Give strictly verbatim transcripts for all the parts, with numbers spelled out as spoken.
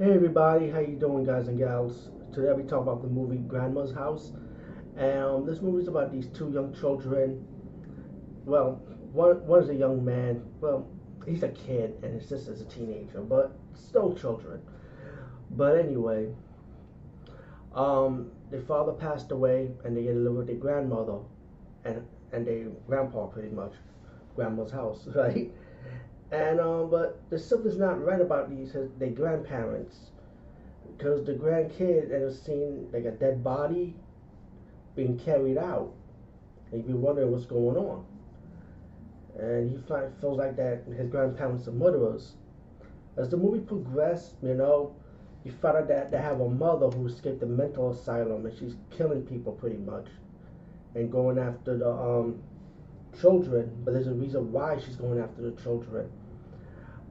Hey everybody, how you doing, guys and gals? Today we talk about the movie Grandma's House. Um, this movie is about these two young children. Well, one one is a young man. Well, he's a kid, and his sister's a teenager, but still children. But anyway, um, their father passed away, and they get to live with their grandmother, and and their grandpa, pretty much, grandma's house, right? And um, but there's something's not right about these their grandparents, because the grandkid has seen like a dead body being carried out, and he'd be wondering what's going on. And he find, feels like that his grandparents are murderers. As the movie progressed, you know, you find out that they have a mother who escaped the mental asylum, and she's killing people pretty much, and going after the um. children, but there's a reason why she's going after the children.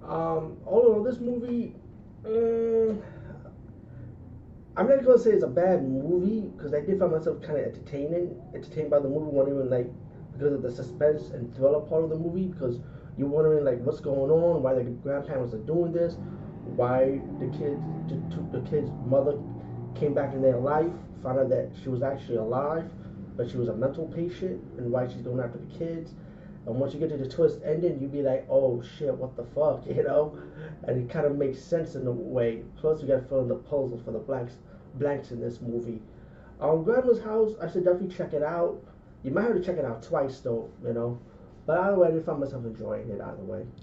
Um, all in all, this movie, um, I'm not gonna say it's a bad movie, because I did find myself kind of entertaining, entertained by the movie, wondering like because of the suspense and thriller part of the movie, because you're wondering like what's going on, why the grandparents are doing this, why the kids, the, the kid's mother came back in their life, found out that she was actually alive, but she was a mental patient, and why she's going after the kids. And once you get to the twist ending, you'd be like, oh shit, what the fuck, you know? And it kind of makes sense in a way. Plus, you got to fill in the puzzles for the blanks blanks in this movie. Um, Grandma's House, I should definitely check it out. You might have to check it out twice, though, you know? But either way, I didn't find myself enjoying it either way.